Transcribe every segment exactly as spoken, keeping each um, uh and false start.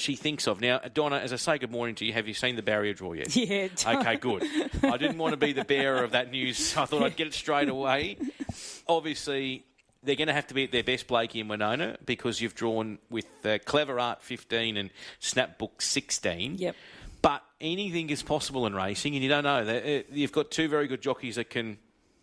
she thinks of. Now, Donna, as I say good morning to you, have you seen the barrier draw yet? Yeah. Donna. Okay, good. I didn't want to be the bearer of that news, so I thought I'd get it straight away. Obviously, they're going to have to be at their best, Blakey and Winona, because you've drawn with uh, Clever Art fifteen and Snapbook sixteen. Yep. But anything is possible in racing, and you don't know. You've got two very good jockeys that can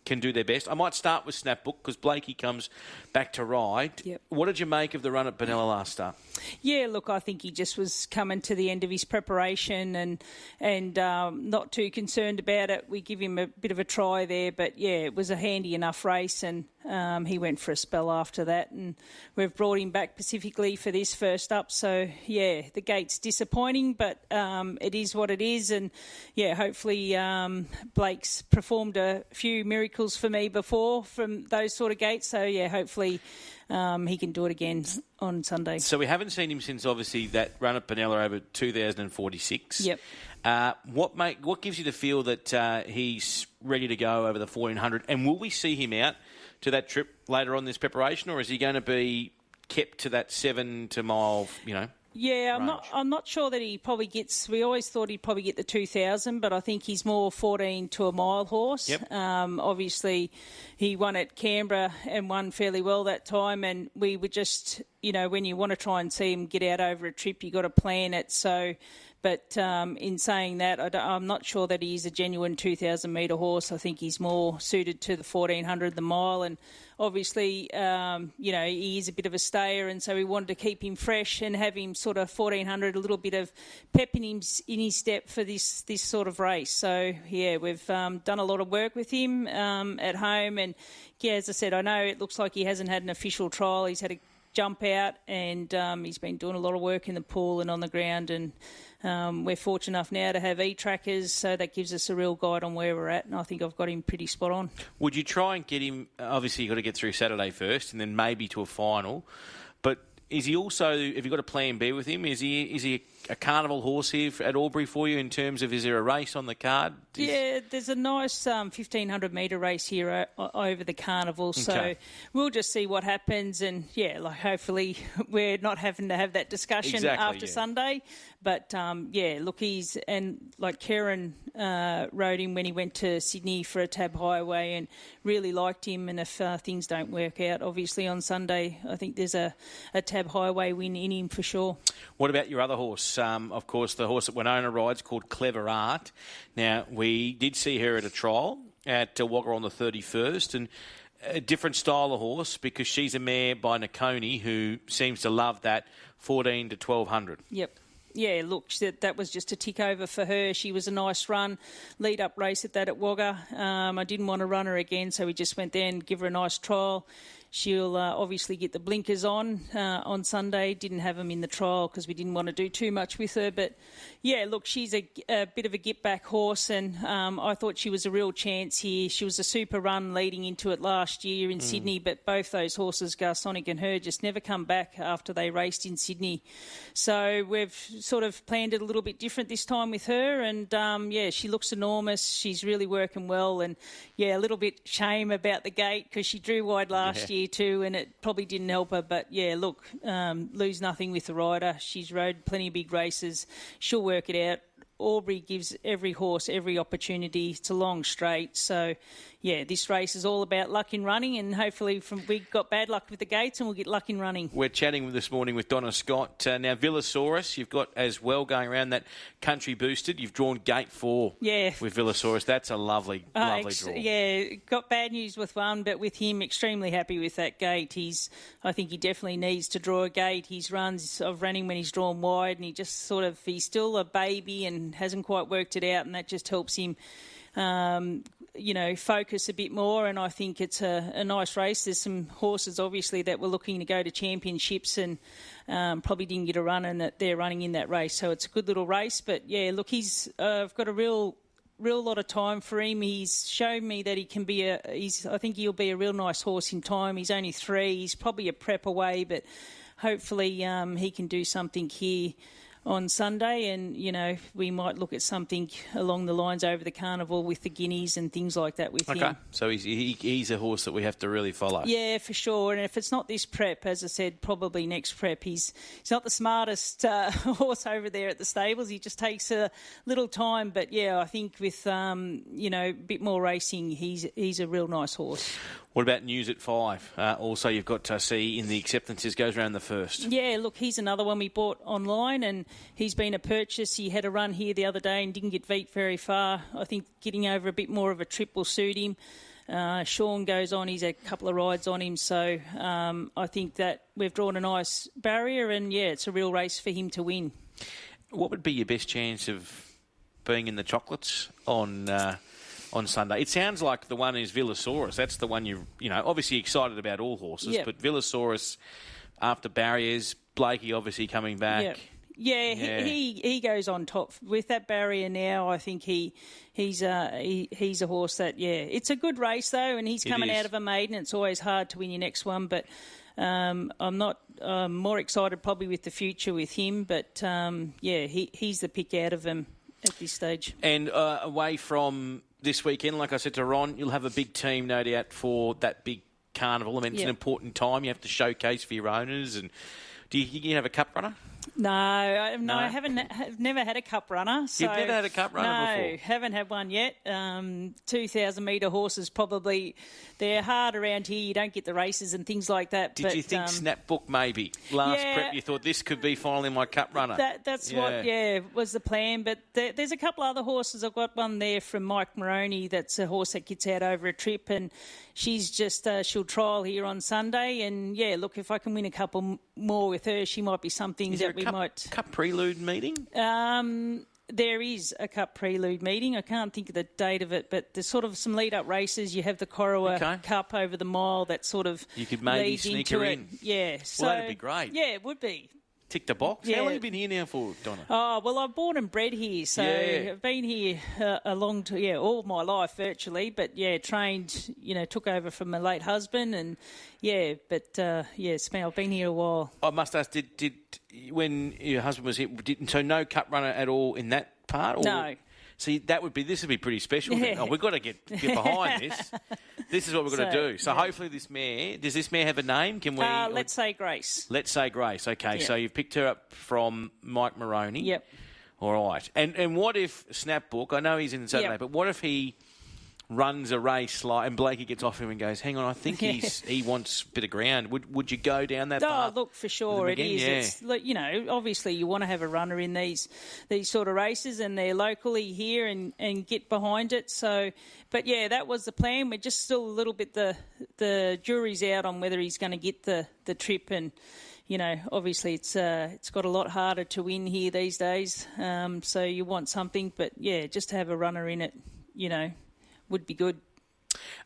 can do their best. I might start with Snapbook because Blakey comes back to ride. Yep. What did you make of the run at Benalla last start? Yeah, look, I think he just was coming to the end of his preparation and and um, not too concerned about it. We give him a bit of a try there, but, yeah, it was a handy enough race, and um, he went for a spell after that, and we've brought him back specifically for this first up. So, yeah, the gate's disappointing, but um, it is what it is, and, yeah, hopefully um, Blake's performed a few miracles for me before from those sort of gates, so, yeah, hopefully Um, he can do it again on Sunday. So we haven't seen him since, obviously, that run at Penela over two thousand forty-six. Yep. Uh, what make, what gives you the feel that uh, he's ready to go over the fourteen hundred? And will we see him out to that trip later on this preparation, or is he going to be kept to that seven to mile, you know? Yeah, I'm range. not. I'm not sure that he probably gets. We always thought he'd probably get the two thousand, but I think he's more fourteen to a mile horse. Yep. Um, obviously, he won at Canberra and won fairly well that time, and we were just, you know, when you want to try and see him get out over a trip, you got to plan it. So, but um, in saying that, I don't, I'm not sure that he's a genuine two thousand metre horse. I think he's more suited to the fourteen hundred, the mile, and obviously, um, you know, he is a bit of a stayer, and so we wanted to keep him fresh and have him sort of fourteen hundred, a little bit of pep in him in his step for this this sort of race. So yeah, we've um, done a lot of work with him um, at home, and yeah, as I said, I know it looks like he hasn't had an official trial. He's had a jump out, and um, he's been doing a lot of work in the pool and on the ground, and um, we're fortunate enough now to have e-trackers, so that gives us a real guide on where we're at, and I think I've got him pretty spot on. Would you try and get him, obviously you've got to get through Saturday first and then maybe to a final, but is he also, have you got a plan B with him? Is he is he a carnival horse here at Albury for you in terms of, is there a race on the card? Is... Yeah, there's a nice um, fifteen hundred metre race here o- over the carnival, so okay. We'll just see what happens, and yeah, like hopefully we're not having to have that discussion exactly, after yeah. Sunday. But um, yeah, look, he's, and like Karen uh, rode him when he went to Sydney for a Tab Highway and really liked him, and if uh, things don't work out, obviously on Sunday, I think there's a, a Tab Highway win in him for sure. What about your other horse? Um, of course, the horse that Winona rides called Clever Art. Now, we did see her at a trial at uh, Wagga on the thirty-first, and a different style of horse because she's a mare by Nakoni who seems to love that fourteen to twelve hundred. Yep. Yeah, look, that that was just a tick over for her. She was a nice run, lead-up race at that at Wagga. Um, I didn't want to run her again, so we just went there and give her a nice trial. She'll uh, obviously get the blinkers on uh, on Sunday. Didn't have them in the trial because we didn't want to do too much with her. But, yeah, look, she's a, a bit of a get-back horse, and um, I thought she was a real chance here. She was a super run leading into it last year in mm. Sydney, but both those horses, Garsonic and her, just never come back after they raced in Sydney. So we've sort of planned it a little bit different this time with her, and, um, yeah, she looks enormous. She's really working well, and, yeah, a little bit shame about the gate because she drew wide last yeah. year. too, and it probably didn't help her. But, yeah, look, um, lose nothing with the rider. She's rode plenty of big races. She'll work it out. Albury gives every horse every opportunity. It's a long straight. So, yeah, this race is all about luck in running, and hopefully from we got bad luck with the gates and we'll get luck in running. We're chatting this morning with Donna Scott. Uh, now, Villasaurus, you've got as well going around that country boosted. You've drawn gate four yeah. with Villasaurus. That's a lovely, uh, lovely ex- draw. Yeah, got bad news with one, but with him, extremely happy with that gate. He's, I think he definitely needs to draw a gate. He's runs of running when he's drawn wide, and he just sort of, he's still a baby and hasn't quite worked it out, and that just helps him, um, you know, focus a bit more. And I think it's a, a nice race. There's some horses, obviously, that were looking to go to championships and um, probably didn't get a run, and that they're running in that race. So it's a good little race. But, yeah, look, he's uh, I've got a real... real lot of time for him. He's shown me that he can be a... He's, I think he'll be a real nice horse in time. He's only three. He's probably a prep away, but hopefully um, he can do something here. on Sunday, and, you know, we might look at something along the lines over the carnival with the guineas and things like that with okay. him. Okay, so he's, he, he's a horse that we have to really follow. Yeah, for sure. And if it's not this prep, as I said, probably next prep. He's, he's not the smartest uh, horse over there at the stables. He just takes a little time. But, yeah, I think with, um, you know, a bit more racing, he's, he's a real nice horse. What about news at five? Uh, also, you've got to see in the acceptances goes around the first. Yeah, look, he's another one we bought online, and he's been a purchase. He had a run here the other day and didn't get beat very far. I think getting over a bit more of a trip will suit him. Uh, Sean goes on, he's a couple of rides on him, so um, I think that we've drawn a nice barrier, and, yeah, it's a real race for him to win. What would be your best chance of being in the chocolates on... Uh... on Sunday? It sounds like the one is Villasaurus. That's the one you you know, obviously excited about all horses, yep. but Villasaurus after barriers, Blakey obviously coming back. Yep. Yeah, yeah. He, he he goes on top. With that barrier now, I think he he's a, he, he's a horse that, yeah, it's a good race though, and he's coming out of a maiden. It's always hard to win your next one, but um, I'm not I'm more excited probably with the future with him, but um, yeah, he, he's the pick out of him at this stage. And uh, away from... this weekend, like I said to Ron, you'll have a big team, no doubt, for that big carnival. I mean, it's yep. an important time. You have to showcase for your owners. And do you think you have a cup runner? No, I, no, no, I haven't. I've never had a cup runner. So you've never had a cup runner no, before? No, haven't had one yet. Um, two thousand metre horses probably, they're hard around here. You don't get the races and things like that. Did but, you think um, Snapbook maybe? Last yeah, prep you thought this could be finally my cup runner. That, that's yeah. what, yeah, was the plan. But there, there's a couple other horses. I've got one there from Mike Moroney. That's a horse that gets out over a trip, and she's just, uh, she'll trial here on Sunday. And, yeah, look, if I can win a couple more with her, she might be something that we... Cup, might... Cup prelude meeting? Um, there is a Cup prelude meeting. I can't think of the date of it, but there's sort of some lead-up races. You have the Corowa okay. Cup over the mile that sort of you could maybe sneak her in. It. Yeah. Well, so, that'd be great. Yeah, it would be. Tick the box. Yeah. How long have you been here now for, Donna? Oh, well, I'm born and bred here, so yeah. I've been here uh, a long time, yeah, all my life virtually. But yeah, trained, you know, took over from my late husband, and yeah, but uh, yeah, it's been, I've been here a while. I must ask, did did when your husband was here, did, so no cup runner at all in that part? Or no. See, that would be, this would be pretty special. Yeah. Oh, we've got to get, get behind this. This is what we've got so, to do. So yeah. hopefully this mare, does this mare have a name? Can we? Uh, let's Say Grace. Let's Say Grace. Okay, yeah. So you've picked her up from Mike Moroney. Yep. All right. And and what if Snapbook, I know he's in Saturday, yep. but what if he runs a race like, and Blakey gets off him and goes, hang on, I think he's he wants a bit of ground. Would would you go down that oh, path? Oh, look, for sure it is. Yeah. It's, look, you know, obviously you want to have a runner in these these sort of races, and they're locally here, and, and get behind it. So, but yeah, that was the plan. We're just still a little bit the the jury's out on whether he's going to get the, the trip, and you know, obviously it's uh, it's got a lot harder to win here these days. Um, so you want something, but yeah, just to have a runner in it, you know, would be good.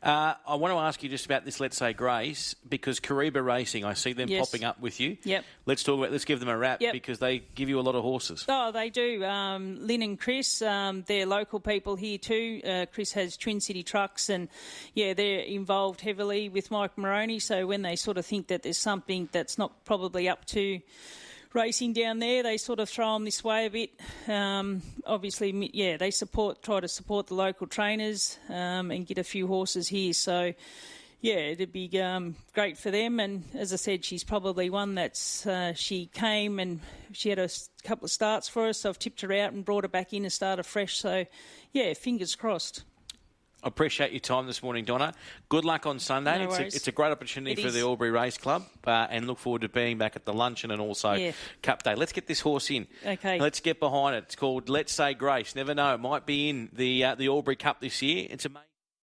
Uh, I want to ask you just about this Let's Say Grace, because Kariba Racing, I see them yes. popping up with you. Yep. Let's talk about. Let's give them a wrap yep. because they give you a lot of horses. Oh, they do. Um, Lynn and Chris, um, they're local people here too. Uh, Chris has Twin City Trucks, and yeah, they're involved heavily with Mike Moroney. So when they sort of think that there's something that's not probably up to racing down there, they sort of throw them this way a bit. Um, obviously, yeah, they support, try to support the local trainers um, and get a few horses here. So, yeah, it'd be um, great for them. And as I said, she's probably one that's uh, she came and she had a couple of starts for us. So I've tipped her out and brought her back in and started fresh. So, yeah, fingers crossed. I appreciate your time this morning, Donna. Good luck on Sunday. No it's, a, it's a great opportunity it for is. the Albury Race Club, uh, and look forward to being back at the luncheon and also yeah. Cup Day. Let's get this horse in. Okay. Let's get behind it. It's called Let's Say Grace. Never know. It might be in the uh, the Albury Cup this year. It's amazing.